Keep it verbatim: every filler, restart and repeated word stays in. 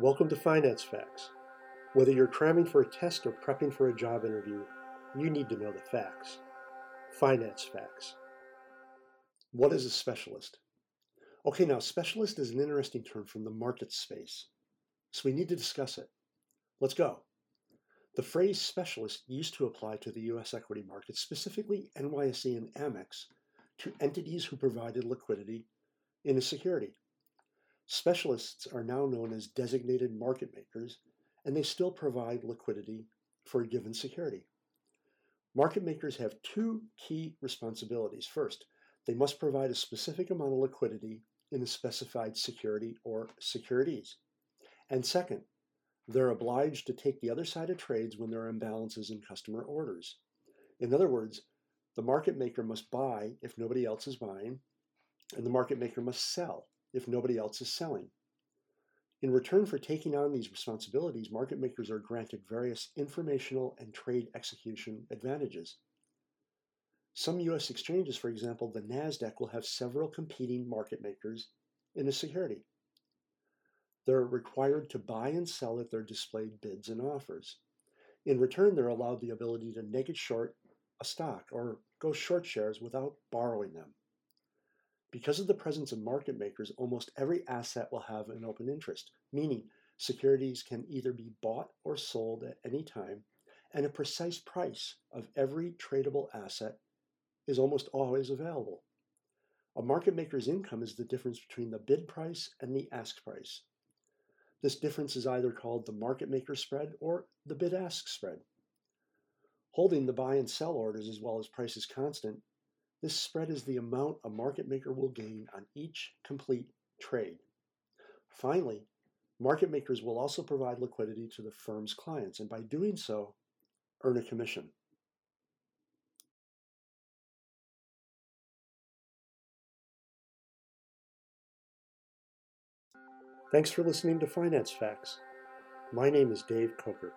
Welcome to Finance Facts. Whether you're cramming for a test or prepping for a job interview, you need to know the facts. Finance Facts. What is a specialist? Okay, now specialist is an interesting term from the market space, so we need to discuss it. Let's go. The phrase specialist used to apply to the U S equity market, specifically N Y S E and Amex, to entities who provided liquidity in a security. Specialists are now known as designated market makers, and they still provide liquidity for a given security. Market makers have two key responsibilities. First, they must provide a specific amount of liquidity in a specified security or securities. And second, they're obliged to take the other side of trades when there are imbalances in customer orders. In other words, the market maker must buy if nobody else is buying, and the market maker must sell if nobody else is selling. In return for taking on these responsibilities, market makers are granted various informational and trade execution advantages. Some U S exchanges, for example, the NASDAQ, will have several competing market makers in a security. They're required to buy and sell at their displayed bids and offers. In return, they're allowed the ability to naked short a stock or go short shares without borrowing them. Because of the presence of market makers, almost every asset will have an open interest, meaning securities can either be bought or sold at any time, and a precise price of every tradable asset is almost always available. A market maker's income is the difference between the bid price and the ask price. This difference is either called the market maker spread or the bid-ask spread. Holding the buy and sell orders as well as prices constant, this spread is the amount a market maker will gain on each complete trade. Finally, market makers will also provide liquidity to the firm's clients, and by doing so, earn a commission. Thanks for listening to Finance Facts. My name is Dave Coker.